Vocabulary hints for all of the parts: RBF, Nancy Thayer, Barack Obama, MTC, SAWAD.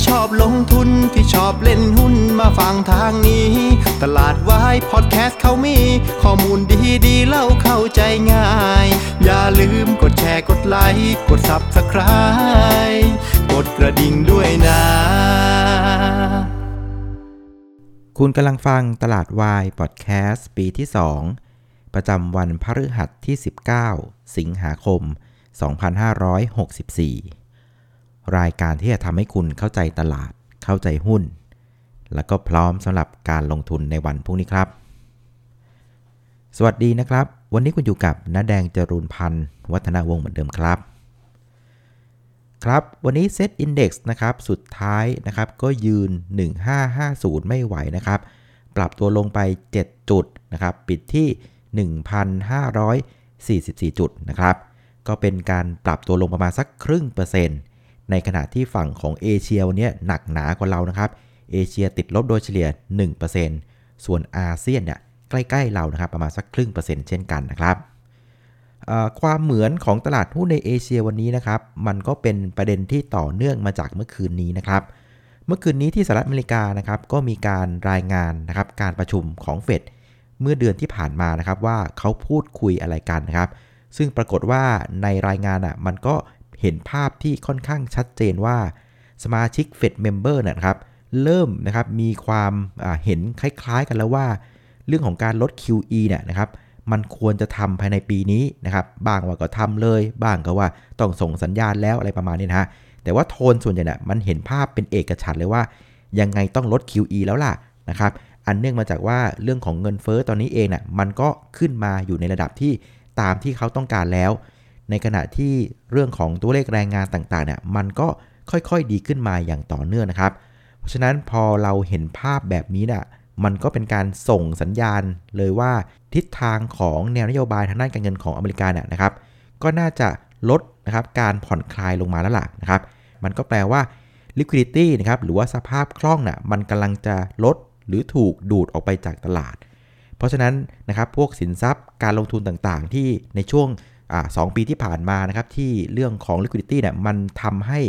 ที่ชอบลงทุนที่ชอบเล่นหุ้นมาฟังทางนี้ตลาดวายพอดแคสต์เขามีข้อมูลดีๆเล่าเข้าใจง่ายอย่าลืมกดแชร์กดไลค์กด Subscribe กดกระดิ่งด้วยนะคุณกำลังฟังตลาดวายพอดแคสต์ปีที่2ประจำวันพฤหัสที่19สิงหาคม2564รายการที่จะทำให้คุณเข้าใจตลาดเข้าใจหุ้นแล้วก็พร้อมสำหรับการลงทุนในวันพรุ่งนี้ครับสวัสดีนะครับวันนี้คุณอยู่กับณแดงจรูนพันธ์วัฒนวงศ์เหมือนเดิมครับครับวันนี้เซ็ตอินเด็กซ์นะครับสุดท้ายนะครับก็ยืน1550ไม่ไหวนะครับปรับตัวลงไป7จุดนะครับปิดที่1544จุดนะครับก็เป็นการปรับตัวลงประมาณสัก0.5%ในขณะที่ฝั่งของเอเชียวันนี้หนักหนากว่าเรานะครับเอเชียติดลบโดยเฉลี่ย 1% ส่วนอาเซียนเนี่ยใกล้ๆเรานะครับประมาณสัก0.5%เช่นกันนะครับความเหมือนของตลาดหุ้นในเอเชียวันนี้นะครับมันก็เป็นประเด็นที่ต่อเนื่องมาจากเมื่อคืนนี้นะครับเมื่อคืนนี้ที่สหรัฐอเมริกานะครับก็มีการรายงานนะครับการประชุมของเฟดเมื่อเดือนที่ผ่านมานะครับว่าเขาพูดคุยอะไรกันนะครับซึ่งปรากฏว่าในรายงานอ่ะมันก็เห็นภาพที่ค่อนข้างชัดเจนว่าสมาชิก Fed Member นะครับเริ่มนะครับมีความเห็นคล้ายๆกันแล้วว่าเรื่องของการลด QE เนี่ยนะครับมันควรจะทำภายในปีนี้นะครับบางว่าก็ทำเลยบางก็ว่าต้องส่งสัญญาณแล้วอะไรประมาณนี้นะฮะแต่ว่าโทนส่วนใหญ่เนี่ยมันเห็นภาพเป็นเอกฉันท์เลยว่ายังไงต้องลด QE แล้วล่ะนะครับอันเนื่องมาจากว่าเรื่องของเงินเฟ้อตอนนี้เองเนี่ยมันก็ขึ้นมาอยู่ในระดับที่ตามที่เขาต้องการแล้วในขณะที่เรื่องของตัวเลขแรงงานต่างๆเนี่ยมันก็ค่อยๆดีขึ้นมาอย่างต่อเนื่องนะครับเพราะฉะนั้นพอเราเห็นภาพแบบนี้น่ะมันก็เป็นการส่งสัญญาณเลยว่าทิศทางของแนวนโยบายทางด้านการเงินของอเมริกาเนี่ยนะครับก็น่าจะลดนะครับการผ่อนคลายลงมาแล้วล่ะนะครับมันก็แปลว่า liquidity นะครับหรือว่าสภาพคล่องน่ะมันกำลังจะลดหรือถูกดูดออกไปจากตลาดเพราะฉะนั้นนะครับพวกสินทรัพย์การลงทุนต่างๆที่ในช่วง2 ปีที่ผ่านมานะครับที่เรื่องของ liquidity เนี่ยมันทำให้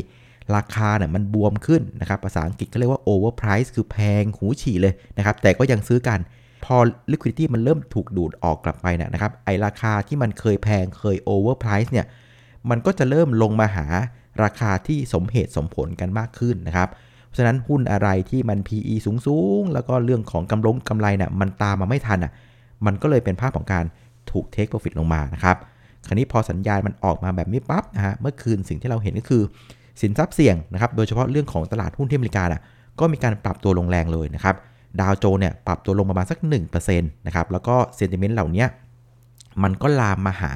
ราคาเนี่ยมันบวมขึ้นนะครับภาษาอังกฤษก็เรียกว่า overprice คือแพงหูฉี่เลยนะครับแต่ก็ยังซื้อกันพอ liquidity มันเริ่มถูกดูดออกกลับไปเนี่ยนะครับไอ้ราคาที่มันเคยแพงเคย overprice เนี่ยมันก็จะเริ่มลงมาหาราคาที่สมเหตุสมผลกันมากขึ้นนะครับเพราะฉะนั้นหุ้นอะไรที่มัน PE สูงๆแล้วก็เรื่องของกำไรเนี่ยมันตามมาไม่ทันอ่ะมันก็เลยเป็นภาพของการถูก take profit ลงมานะครับคราวนี้พอสัญญาณมันออกมาแบบนี้ปั๊บนะฮะเมื่อคืนสิ่งที่เราเห็นก็คือสินทรัพย์เสี่ยงนะครับโดยเฉพาะเรื่องของตลาดหุ้นที่อเมริกานะก็มีการปรับตัวลงแรงเลยนะครับดาวโจนส์เนี่ยปรับตัวลงประมาณสัก 1% นะครับแล้วก็เซนติเมนต์เหล่านี้มันก็ลามมาหา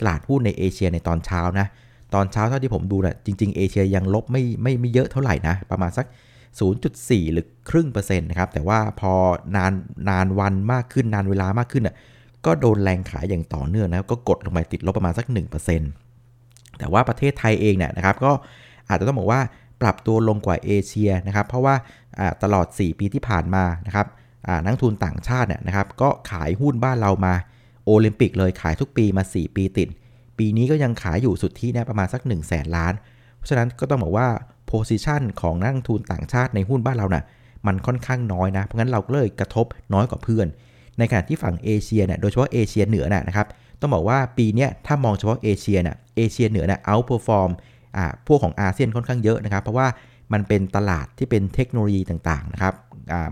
ตลาดหุ้นในเอเชียในตอนเช้านะตอนเช้าเท่าที่ผมดูนะจริงๆเอเชียยังลบไม่เยอะเท่าไหร่นะประมาณสัก 0.4 หรือ0.5%นะครับแต่ว่าพอนานวันมากขึ้นนานเวลามากขึ้นนะก็โดนแรงขายอย่างต่อเนื่องนะครับก็กดลงไปติดลบประมาณสัก 1% แต่ว่าประเทศไทยเองเนี่ยนะครับก็อาจจะต้องบอกว่าปรับตัวลงกว่าเอเชียนะครับเพราะว่าตลอด4ปีที่ผ่านมานะครับนักทุนต่างชาติเนี่ยนะครับก็ขายหุ้นบ้านเรามาโอลิมปิกเลยขายทุกปีมา4ปีติดปีนี้ก็ยังขายอยู่สุดที่นะประมาณสัก 100,000 ล้านเพราะฉะนั้นก็ต้องบอกว่า position ของนักทุนต่างชาติในหุ้นบ้านเราน่ะมันค่อนข้างน้อยนะเพราะงั้นเราเลยกระทบน้อยกว่าเพื่อนในขณะที่ฝั่งเอเชียเนี่ยโดยเฉพาะเอเชียเหนือนะครับต้องบอกว่าปีนี้ถ้ามองเฉพาะเอเชียเนี่ยเอเชียเหนือเนี่ยเอาท์เพอร์ฟอร์มพวกของอาเซียนค่อนข้างเยอะนะครับเพราะว่ามันเป็นตลาดที่เป็นเทคโนโลยีต่างๆนะครับ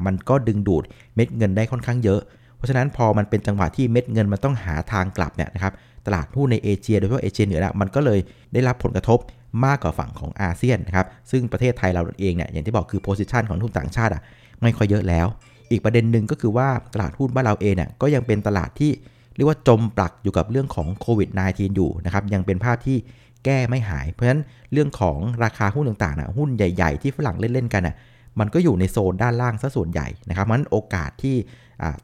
มันก็ดึงดูดเม็ดเงินได้ค่อนข้างเยอะเพราะฉะนั้นพอมันเป็นจังหวะที่เม็ดเงินมันต้องหาทางกลับเนี่ยนะครับตลาดหุ้นในเอเชียโดยเฉพาะเอเชียเหนือเนี่ยมันก็เลยได้รับผลกระทบมากกว่าฝั่งของอาเซียนนะครับซึ่งประเทศไทยเราเองเนี่ยอย่างที่บอกคือโพสิชันของทุนต่างชาติไม่ค่อยเยอะแล้วอีกประเด็นหนึ่งก็คือว่าตลาดหุ้นบ้านเราเองเนี่ยก็ยังเป็นตลาดที่เรียกว่าจมปลักอยู่กับเรื่องของโควิด -19 อยู่นะครับยังเป็นภาพที่แก้ไม่หายเพราะฉะนั้นเรื่องของราคาหุ้นต่างๆนะหุ้นใหญ่ๆที่ฝรั่งเล่นๆกันนะมันก็อยู่ในโซนด้านล่างซะส่วนใหญ่นะครับงั้นโอกาสที่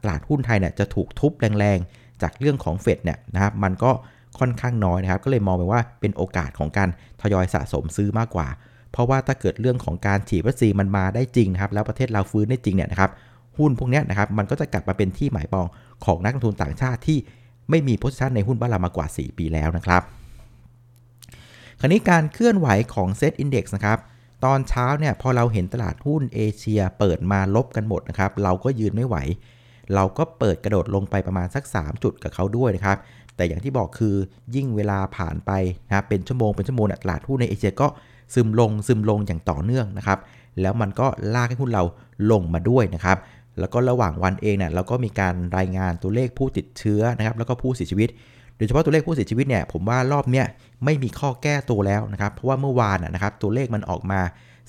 ตลาดหุ้นไทยเนี่ยจะถูกทุบแรงๆจากเรื่องของเฟดเนี่ยนะครับมันก็ค่อนข้างน้อยนะครับก็เลยมองไปว่าเป็นโอกาสของการทยอยสะสมซื้อมากกว่าเพราะว่าถ้าเกิดเรื่องของการฉีดวัคซีนมันมาได้จริงนะครับแล้วประเทศเราฟื้นได้จริงเนี่ยนะครับหุ้นพวกนี้นะครับมันก็จะกลับมาเป็นที่หมายปองของนักลงทุนต่างชาติที่ไม่มีโพสิชันในหุ้นบ้านเรามากว่า4ปีแล้วนะครับคราวนี้การเคลื่อนไหวของเซ็ตอินเด็กซ์นะครับ ตอนเช้าเนี่ยพอเราเห็นตลาดหุ้นเอเชียเปิดมาลบกันหมดนะครับเราก็ยืนไม่ไหวเราก็เปิดกระโดดลงไปประมาณสัก3จุดกับเขาด้วยนะครับแต่อย่างที่บอกคือยิ่งเวลาผ่านไปนะเป็นชั่วโมงตลาดหุ้นในเอเชียก็ซึมลงอย่างต่อเนื่องนะครับแล้วมันก็ลากให้หุ้นเราลงมาด้วยนะครับแล้วก็ระหว่างวันเองเนี่ยเราก็มีการรายงานตัวเลขผู้ติดเชื้อนะครับแล้วก็ผู้เสียชีวิตโดยเฉพาะตัวเลขผู้เสียชีวิตเนี่ยผมว่ารอบเนี้ยไม่มีข้อแก้ตัวแล้วนะครับเพราะว่าเมื่อวานนะครับตัวเลขมันออกมา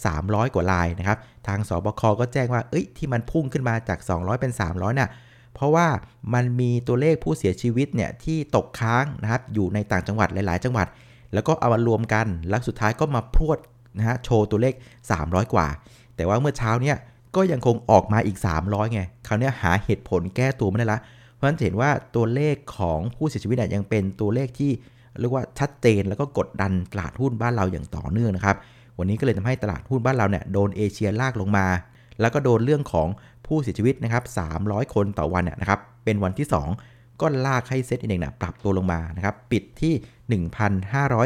300กว่ารายนะครับทางสบคก็แจ้งว่าที่มันพุ่งขึ้นมาจาก200เป็น300เนี่ยเพราะว่ามันมีตัวเลขผู้เสียชีวิตเนี่ยที่ตกค้างนะครับอยู่ในต่างจังหวัดหลายๆจังหวัดแล้วก็เอามารวมกันแล้วสุดท้ายก็มาพรวดนะฮะโชว์ตัวเลข300กว่าแต่ว่าเมื่อเช้าเนี่ยก็ยังคงออกมาอีก300ไงคราวนี้หาเหตุผลแก้ตัวไม่ได้ละเพราะฉะนั้นเห็นว่าตัวเลขของผู้เสียชีวิตเนี่ยยังเป็นตัวเลขที่เรียกว่าชัดเจนแล้วก็กดดันตลาดหุ้นบ้านเราอย่างต่อเนื่องนะครับวันนี้ก็เลยทำให้ตลาดหุ้นบ้านเราเนี่ยโดนเอเชียลากลงมาแล้วก็โดนเรื่องของผู้เสียชีวิตนะครับ300คนต่อวันเนี่ยนะครับเป็นวันที่2ก็ลากให้เซ็ตอินเด็กซ์เนี่ยปรับตัวลงมานะครับปิดที่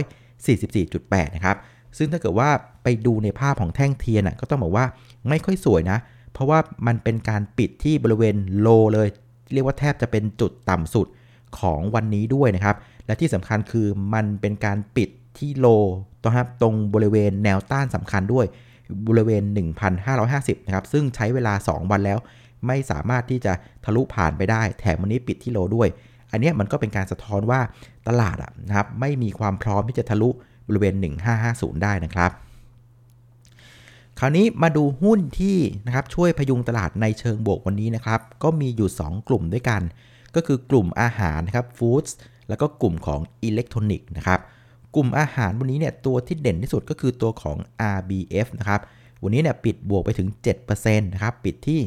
1,544.8 นะครับซึ่งถ้าเกิดว่าไปดูในภาพของแท่งเทียนน่ะก็ต้องบอกว่าไม่ค่อยสวยนะเพราะว่ามันเป็นการปิดที่บริเวณโลเลยเรียกว่าแทบจะเป็นจุดต่ำสุดของวันนี้ด้วยนะครับและที่สำคัญคือมันเป็นการปิดที่โลนะครับตรงบริเวณแนวต้านสำคัญด้วยบริเวณ 1,550 นะครับซึ่งใช้เวลา2วันแล้วไม่สามารถที่จะทะลุผ่านไปได้แถมวันนี้ปิดที่โลด้วยอันนี้มันก็เป็นการสะท้อนว่าตลาดนะครับไม่มีความพร้อมที่จะทะลุบริเวณ 1,550 ได้นะครับคราวนี้มาดูหุ้นที่นะครับช่วยพยุงตลาดในเชิงบวกวันนี้นะครับก็มีอยู่2กลุ่มด้วยกันก็คือกลุ่มอาหารนะครับฟู้ดแล้วก็กลุ่มของอิเล็กทรอนิกส์นะครับกลุ่มอาหารวันนี้เนี่ยตัวที่เด่นที่สุดก็คือตัวของ RBF นะครับวันนี้เนี่ยปิดบวกไปถึง 7% นะครับปิดที่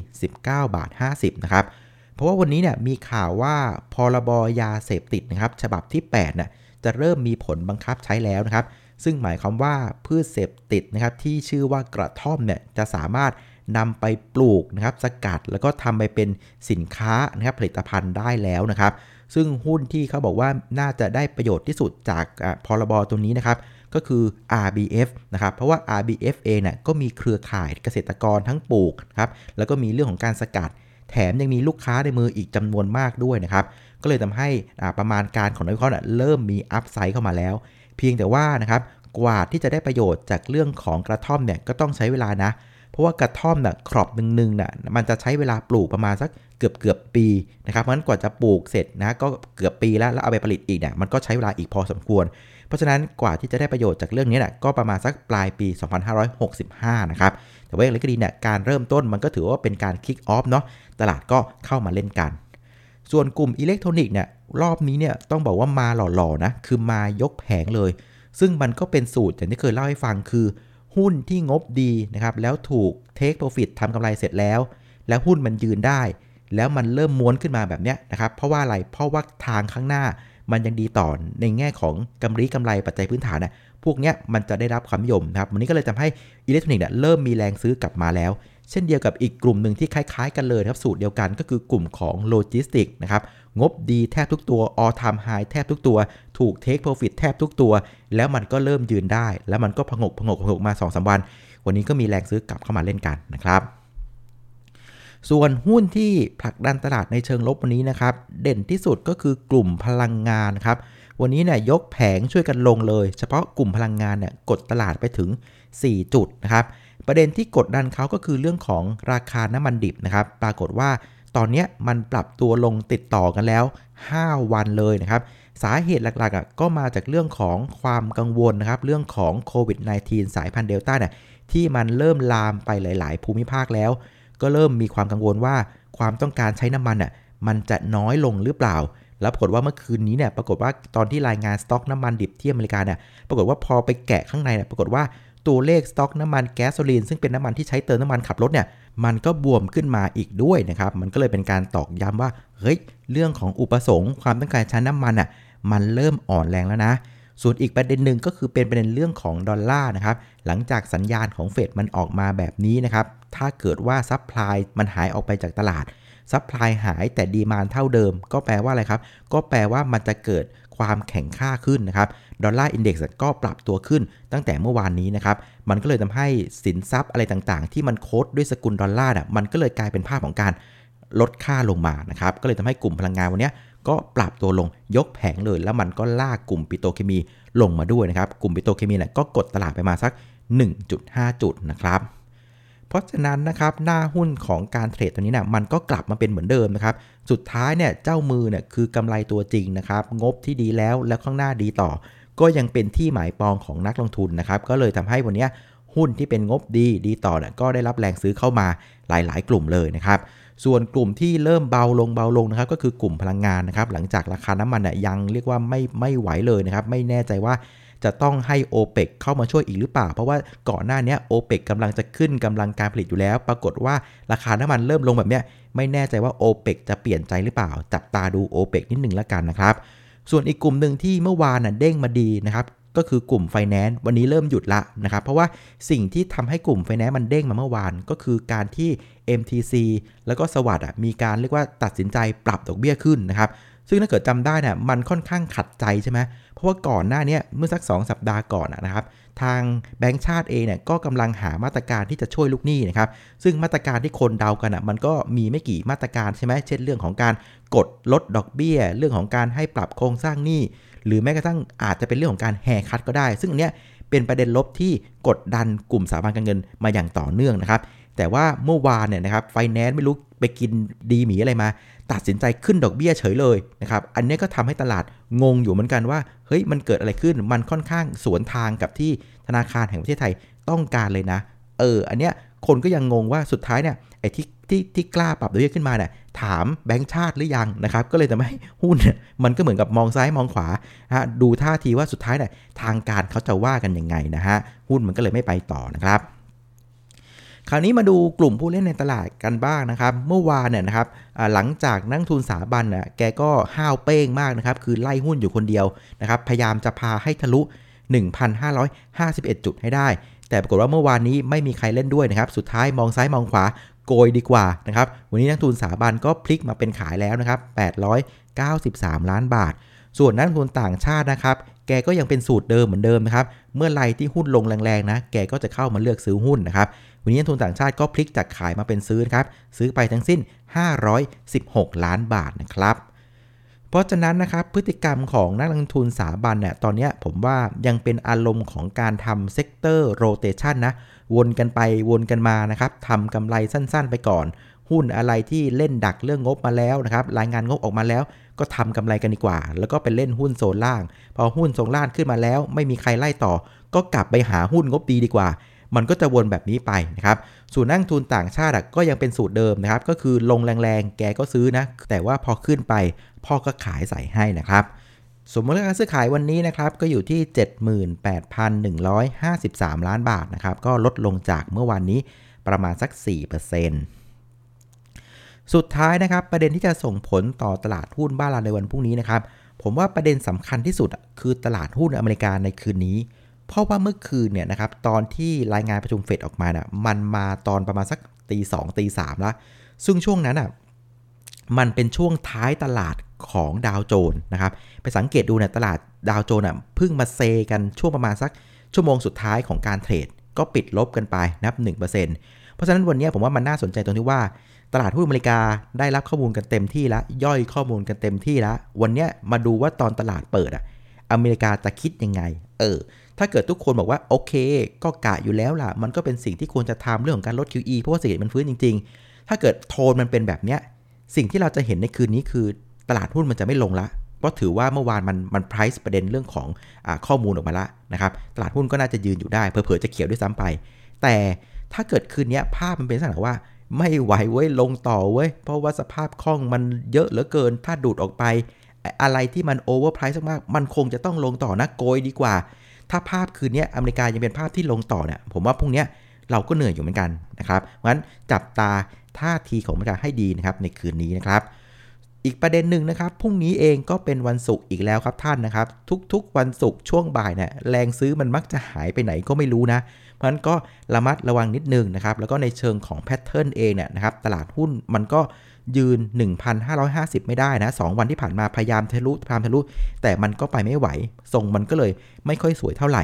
19.50 นะครับเพราะว่าวันนี้เนี่ยมีข่าวว่าพรบ.ยาเสพติดนะครับฉบับที่8น่ะจะเริ่มมีผลบังคับใช้แล้วนะครับซึ่งหมายความว่าพืชเสพติดนะครับที่ชื่อว่ากระท่อมเนี่ยจะสามารถนำไปปลูกนะครับสกัดแล้วก็ทำไปเป็นสินค้านะครับผลิตภัณฑ์ได้แล้วนะครับซึ่งหุ้นที่เขาบอกว่าน่าจะได้ประโยชน์ที่สุดจากพรบ.ตัวนี้นะครับก็คือ RBF นะครับเพราะว่า RBF เองเนี่ยก็มีเครือข่ายเกษตรกรทั้งปลูกครับแล้วก็มีเรื่องของการสกัดแถมยังมีลูกค้าในมืออีกจำนวนมากด้วยนะครับก็เลยทำให้ประมาณการของนักวิเคราะห์เริ่มมีอัพไซด์เข้ามาแล้วเพียงแต่ว่านะครับกว่าที่จะได้ประโยชน์จากเรื่องของกระท่อมเนี่ยก็ต้องใช้เวลานะเพราะว่ากระท่อมน่ะครอบนึงน่ะมันจะใช้เวลาปลูกประมาณสักเกือบปีนะครับเพราะฉะนั้นกว่าจะปลูกเสร็จนะก็เกือบปีแล้วเอาไปผลิตอีกเนี่ยมันก็ใช้เวลาอีกพอสมควรเพราะฉะนั้นกว่าที่จะได้ประโยชน์จากเรื่องนี้น่ะก็ประมาณสักปลายปี2565นะครับแต่ว่าอย่างไรก็ดีเนี่ยการเริ่มต้นมันก็ถือว่าเป็นการคิกออฟเนาะตลาดก็เข้ามาเล่นกันส่วนกลุ่มอิเล็กทรอนิกส์เนี่ยรอบนี้เนี่ยต้องบอกว่ามาหล่อๆนะคือมายกแผงเลยซึ่งมันก็เป็นสูตรอย่างที่เคยเล่าให้ฟังคือหุ้นที่งบดีนะครับแล้วถูก take profit ทำกำไรเสร็จแล้วแล้วหุ้นมันยืนได้แล้วมันเริ่มม้วนขึ้นมาแบบเนี้ยนะครับเพราะว่าอะไรเพราะว่าทางข้างหน้ามันยังดีต่อในแง่ของกำไรปัจจัยพื้นฐานนะพวกเนี้ยมันจะได้รับความนิยมนะครับวันนี้ก็เลยทำให้อิเล็กทรอนิกส์เริ่มมีแรงซื้อกลับมาแล้วเช่นเดียวกับอีกกลุ่มหนึ่งที่คล้ายๆกันเลยครับสูตรเดียวกันก็คือกลุ่มของโลจิสติกส์นะครับงบดีแทบทุกตัว all time high แทบทุกตัวถูก take profit แทบทุกตัวแล้วมันก็เริ่มยืนได้แล้วมันก็ผงกมา 2-3 วันวันนี้ก็มีแรงซื้อกลับเข้ามาเล่นกันนะครับส่วนหุ้นที่ผลักดันตลาดในเชิงลบวันนี้นะครับเด่นที่สุดก็คือกลุ่มพลังงานครับวันนี้เนี่ยยกแผงช่วยกันลงเลยเฉพาะกลุ่มพลังงานเนี่ยกดตลาดไปถึง4จุดนะครับประเด็นที่กดดันเขาก็คือเรื่องของราคาน้ำมันดิบนะครับปรากฏว่าตอนนี้มันปรับตัวลงติดต่อกันแล้ว5วันเลยนะครับสาเหตุหลักๆก็มาจากเรื่องของความกังวลนะครับเรื่องของโควิด -19 สายพันธุ์เดลต้าเนี่ยที่มันเริ่มลามไปหลายๆภูมิภาคแล้วก็เริ่มมีความกังวลว่าความต้องการใช้น้ำมันมันจะน้อยลงหรือเปล่าแล้วปรากฏว่าเมื่อคืนนี้เนี่ยปรากฏว่าตอนที่รายงานสต็อกน้ำมันดิบที่อเมริกาเนี่ยปรากฏว่าพอไปแกะข้างในเนี่ยปรากฏว่าตัวเลขสต็อกน้ำมันแก๊สโซลีนซึ่งเป็นน้ำมันที่ใช้เติมน้ำมันขับรถเนี่ยมันก็บวมขึ้นมาอีกด้วยนะครับมันก็เลยเป็นการตอกย้ำว่าเฮ้ยเรื่องของอุปสงค์ความต้องการใช้น้ำมันมันเริ่มอ่อนแรงแล้วนะส่วนอีกประเด็นหนึ่งก็คือเป็นประเด็นเรื่องของดอลลาร์นะครับหลังจากสัญญาณของเฟดมันออกมาแบบนี้นะครับถ้าเกิดว่าซัพพลายมันหายออกไปจากตลาดซัพพลายหายแต่ดีมานด์เท่าเดิมก็แปลว่าอะไรครับก็แปลว่ามันจะเกิด ความแข็งค่าขึ้นนะครับดอลลาร์อินเด็กซ์ก็ปรับตัวขึ้นตั้งแต่เมื่อวานนี้นะครับมันก็เลยทำให้สินทรัพย์อะไรต่างๆที่มันโค้ดด้วยสกุลดอลลาร์นะมันก็เลยกลายเป็นภาพของการลดค่าลงมานะครับก็เลยทำให้กลุ่มพลังงานวันนี้ก็ปรับตัวลงยกแผงเลยแล้วมันก็ลากกลุ่มปิโตรเคมีลงมาด้วยนะครับกลุ่มปิโตรเคมีเนี่ยก็กดตลาดไปมาสัก 1.5 จุดนะครับเพราะฉะนั้นนะครับหน้าหุ้นของการเทรดตัวนี้นะมันก็กลับมาเป็นเหมือนเดิมนะครับสุดท้ายเนี่ยเจ้ามือเนี่ยคือกำไรตัวจริงนะครับงบที่ดีแล้วและข้างหน้าดีต่อก็ยังเป็นที่หมายปองของนักลงทุนนะครับก็เลยทำให้วันนี้หุ้นที่เป็นงบดีต่อเนี่ยก็ได้รับแรงซื้อเข้ามาหลายๆกลุ่มเลยนะครับส่วนกลุ่มที่เริ่มเบาลงนะครับก็คือกลุ่มพลังงานนะครับหลังจากราคาน้ำมันเนี่ยยังเรียกว่าไม่ไหวเลยนะครับไม่แน่ใจว่าจะต้องให้ OPEC เข้ามาช่วยอีกหรือเปล่าเพราะว่าก่อนหน้านี้ OPEC กำลังจะขึ้นกำลังการผลิตอยู่แล้วปรากฏว่าราคาน้ำมันเริ่มลงแบบเนี้ยไม่แน่ใจว่า OPEC จะเปลี่ยนใจหรือเปล่าจับตาดู OPEC นิดนึงละกันนะครับส่วนอีกกลุ่มหนึ่งที่เมื่อวานน่ะเด้งมาดีนะครับก็คือกลุ่มไฟแนนซ์วันนี้เริ่มหยุดละนะครับเพราะว่าสิ่งที่ทำให้กลุ่มไฟแนนซ์มันเด้งมาเมื่อวานก็คือการที่ MTC แล้วก็สวัสด์มีการเรียกว่าตัดสินใจปรับดอกเบี้ยขึ้นนะครับซึ่งถ้าเกิดจำได้นะมันค่อนข้างขัดใจใช่ไหมเพราะว่าก่อนหน้านี้เมื่อสัก2สัปดาห์ก่อนนะครับทางแบงก์ชาติเองเนี่ยก็กำลังหามาตรการที่จะช่วยลูกหนี้นะครับซึ่งมาตรการที่คนเดากันนะมันก็มีไม่กี่มาตรการใช่ไหมเช่นเรื่องของการกดลดดอกเบี้ยเรื่องของการให้ปรับโครงสร้างหนี้หรือแม้กระทั่งอาจจะเป็นเรื่องของการแฮร์คัทก็ได้ซึ่งอันเนี้ยเป็นประเด็นลบที่กดดันกลุ่มสถาบันการเงินมาอย่างต่อเนื่องนะครับแต่ว่าเมื่อวานเนี่ยนะครับไฟแนนซ์ไม่รู้ไปกินดีหมีอะไรมาตัดสินใจขึ้นดอกเบี้ยเฉยเลยนะครับอันนี้ก็ทำให้ตลาดงงอยู่เหมือนกันว่าเฮ้ยมันเกิดอะไรขึ้นมันค่อนข้างสวนทางกับที่ธนาคารแห่งประเทศไทยต้องการเลยนะอันเนี้ยคนก็ยังงงว่าสุดท้ายเนี่ยไอ้ที่กล้าปรับดอกเบี้ยขึ้นมาเนี่ยถามแบงก์ชาติหรือยังนะครับก็เลยทำให้หุ้นเนี่ยมันก็เหมือนกับมองซ้ายมองขวาฮะดูท่าทีว่าสุดท้ายเนี่ยทางการเขาจะว่ากันยังไงนะฮะหุ้นมันก็เลยไม่ไปต่อนะครับคราวนี้มาดูกลุ่มผู้เล่นในตลาดกันบ้างนะครับเมื่อวานเนี่ยนะครับหลังจากนักทุนสถาบันแกก็ห้าวเป้งมากนะครับคือไล่หุ้นอยู่คนเดียวนะครับพยายามจะพาให้ทะลุ 1,551 จุดให้ได้แต่ปรากฏว่าเมื่อวานนี้ไม่มีใครเล่นด้วยนะครับสุดท้ายมองซ้ายมองขวาโกยดีกว่านะครับวันนี้นักทุนสถาบันก็พลิกมาเป็นขายแล้วนะครับ893ล้านบาทส่วนนักทุนต่างชาตินะครับแกก็ยังเป็นสูตรเดิมเหมือนเดิมนะครับเมื่อไหร่ที่หุ้นลงแรงๆนะแกก็จะเข้ามาเลือกซื้อหุ้นนะครับวันนี้นักทุนต่างชาติก็พลิกจากขายมาเป็นซื้อครับซื้อไปทั้งสิ้น516ล้านบาทนะครับเพราะฉะนั้นนะครับพฤติกรรมของนักลงทุนสถาบันเนี่ยตอนนี้ผมว่ายังเป็นอารมณ์ของการทำเซกเตอร์โรเตชันนะวนกันไปวนกันมานะครับทำกำไรสั้นๆไปก่อนหุ้นอะไรที่เล่นดักเรื่องงบมาแล้วนะครับรายงานงบออกมาแล้วก็ทำกำไรกันดีกว่าแล้วก็เป็นเล่นหุ้นโซนล่างพอหุ้นโซนล่างขึ้นมาแล้วไม่มีใครไล่ต่อก็กลับไปหาหุ้นงบดีดีกว่ามันก็จะวนแบบนี้ไปนะครับส่วนนักทุนต่างชาติก็ยังเป็นสูตรเดิมนะครับก็คือลงแรงๆแกก็ซื้อนะแต่ว่าพอขึ้นไปพ่อก็ขายใส่ให้นะครับสมมติการซื้อขายวันนี้นะครับก็อยู่ที่ 78,153 ล้านบาทนะครับก็ลดลงจากเมื่อวานนี้ประมาณสัก 4% สุดท้ายนะครับประเด็นที่จะส่งผลต่อตลาดหุ้นบ้านเราในวันพรุ่งนี้นะครับผมว่าประเด็นสำคัญที่สุดคือตลาดหุ้นอเมริกาในคืนนี้เพราะว่าเมื่อคืนเนี่ยนะครับตอนที่รายงานประชุมเฟดออกมานะมันมาตอนประมาณสัก 2:00 3:00 แล้วซึ่งช่วงนั้นอ่ะมันเป็นช่วงท้ายตลาดของดาวโจนส์นะครับไปสังเกตดูเนี่ยตลาดดาวโจนส์อ่ะเพิ่งมาเซกันช่วงประมาณสักชั่วโมงสุดท้ายของการเทรดก็ปิดลบกันไปนับ 1% เพราะฉะนั้นวันนี้ผมว่ามันน่าสนใจตรงที่ว่าตลาดหุ้นอเมริกาได้รับข้อมูลกันเต็มที่แล้วย่อยข้อมูลกันเต็มที่แล้ววันนี้มาดูว่าตอนตลาดเปิดอ่ะอเมริกาจะคิดยังไงถ้าเกิดทุกคนบอกว่าโอเคก็กะอยู่แล้วล่ะมันก็เป็นสิ่งที่ควรจะทำเรื่องของการลด QE เพราะว่าเศรษฐกิจมันฟื้นจริงๆถ้าเกิดโทนมันเป็นแบบเนี้ยสิ่งที่เราจะเห็นในคืนนี้คือตลาดหุ้นมันจะไม่ลงละเพราะถือว่าเมื่อวานมัน price ประเด็นเรื่องของข้อมูลออกมาละนะครับตลาดหุ้นก็น่าจะยืนอยู่ได้เผลอๆจะเขียวด้วยซ้ำไปแต่ถ้าเกิดคืนนี้ภาพมันเป็นลักษณะว่าไม่ไหวเว้ยลงต่อเว้ยเพราะว่าสภาพคล่องมันเยอะเหลือเกินถ้าดูดออกไปอะไรที่มัน overprice มากมันคงจะต้องลงต่อนะโกยดีกว่าถ้าภาพคืนนี้อเมริกายังเป็นภาพที่ลงต่อเนี่ยผมว่าพรุ่งนี้เราก็เหนื่อยอยู่เหมือนกันนะครับงั้นจับตาท่าทีของอเมริกาให้ดีนะครับในคืนนี้นะครับอีกประเด็นหนึ่งนะครับพรุ่งนี้เองก็เป็นวันศุกร์อีกแล้วครับท่านนะครับทุกวันศุกร์ช่วงบ่ายเนี่ยแรงซื้อมันมักจะหายไปไหนก็ไม่รู้นะเพราะฉะนั้นก็ระมัดระวังนิดนึงนะครับแล้วก็ในเชิงของแพทเทิร์นเองเนี่ยนะครับตลาดหุ้นมันก็ ยืน 1,550 ไม่ได้นะ2วันที่ผ่านมาพยายามทะลุแต่มันก็ไปไม่ไหวทรงมันก็เลยไม่ค่อยสวยเท่าไหร่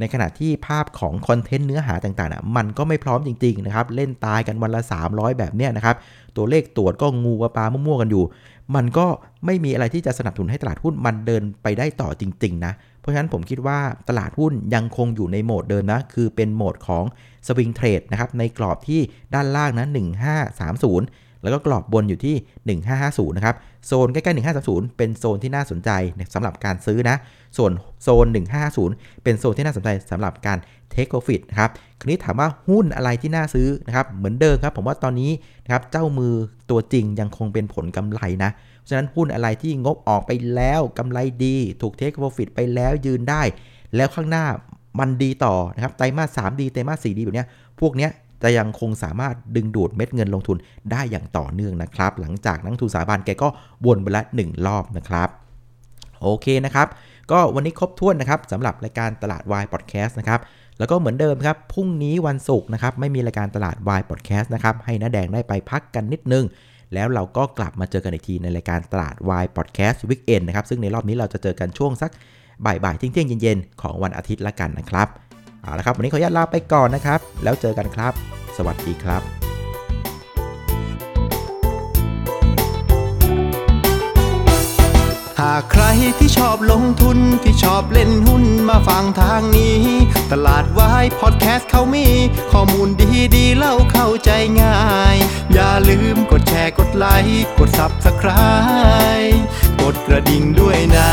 ในขณะที่ภาพของคอนเทนต์เนื้อหาต่างๆนะมันก็ไม่พร้อมจริงๆนะครับเล่นตายกันวันละ300แบบเนี้ยนะครับตัวเลขตรวจก็งูปลามั่วๆกันอยู่มันก็ไม่มีอะไรที่จะสนับสนุนให้ตลาดหุ้นมันเดินไปได้ต่อจริงๆนะเพราะฉะนั้นผมคิดว่าตลาดหุ้นยังคงอยู่ในโหมดเดิมนะคือเป็นโหมดของสวิงเทรดนะครับในกรอบที่ด้านล่างนะ1530แล้วก็กรอบบนอยู่ที่1550นะครับโซนใกล้ๆ1530เป็นโซนที่น่าสนใจสำหรับการซื้อนะส่วนโซน1550เป็นโซนที่น่าสนใจสำหรับการเทคโปรฟิตนะครับคราวนี้ถามว่าหุ้นอะไรที่น่าซื้อนะครับเหมือนเดิมครับผมว่าตอนนี้นะครับเจ้ามือตัวจริงยังคงเป็นผลกำไรนะเพราะฉะนั้นหุ้นอะไรที่งบออกไปแล้วกำไรดีถูกเทคโปรฟิตไปแล้วยืนได้แล้วข้างหน้ามันดีต่อนะครับไตรมาส3ดีไตรมาส4ดีแบบนี้พวกเนี้ยจะยังคงสามารถดึงดูดเม็ดเงินลงทุนได้อย่างต่อเนื่องนะครับหลังจากนักทุนสถาบันแกก็วนไปละ1รอบนะครับโอเคนะครับก็วันนี้ครบถ้วนนะครับสำหรับรายการตลาดวายพอดแคสต์นะครับแล้วก็เหมือนเดิมครับพรุ่งนี้วันศุกร์นะครับไม่มีรายการตลาดวายพอดแคสต์นะครับให้น้าแดงได้ไปพักกันนิดนึงแล้วเราก็กลับมาเจอกันอีกทีในรายการตลาดวายพอดแคสต์วีคเอนด์นะครับซึ่งในรอบนี้เราจะเจอกันช่วงสักบ่ายๆเที่ยงๆเย็นๆของวันอาทิตย์ละกันนะครับเอาละครับวันนี้ขออนุญาตลาไปก่อนนะครับแล้วเจอกันครับสวัสดีครับหากใครที่ชอบลงทุนที่ชอบเล่นหุ้นมาฟังทางนี้ตลาดวายพอดแคสต์เขามีข้อมูลดีๆเล่าเข้าใจง่ายอย่าลืมกดแชร์กดไลค์กด Subscribe กดกระดิ่งด้วยนะ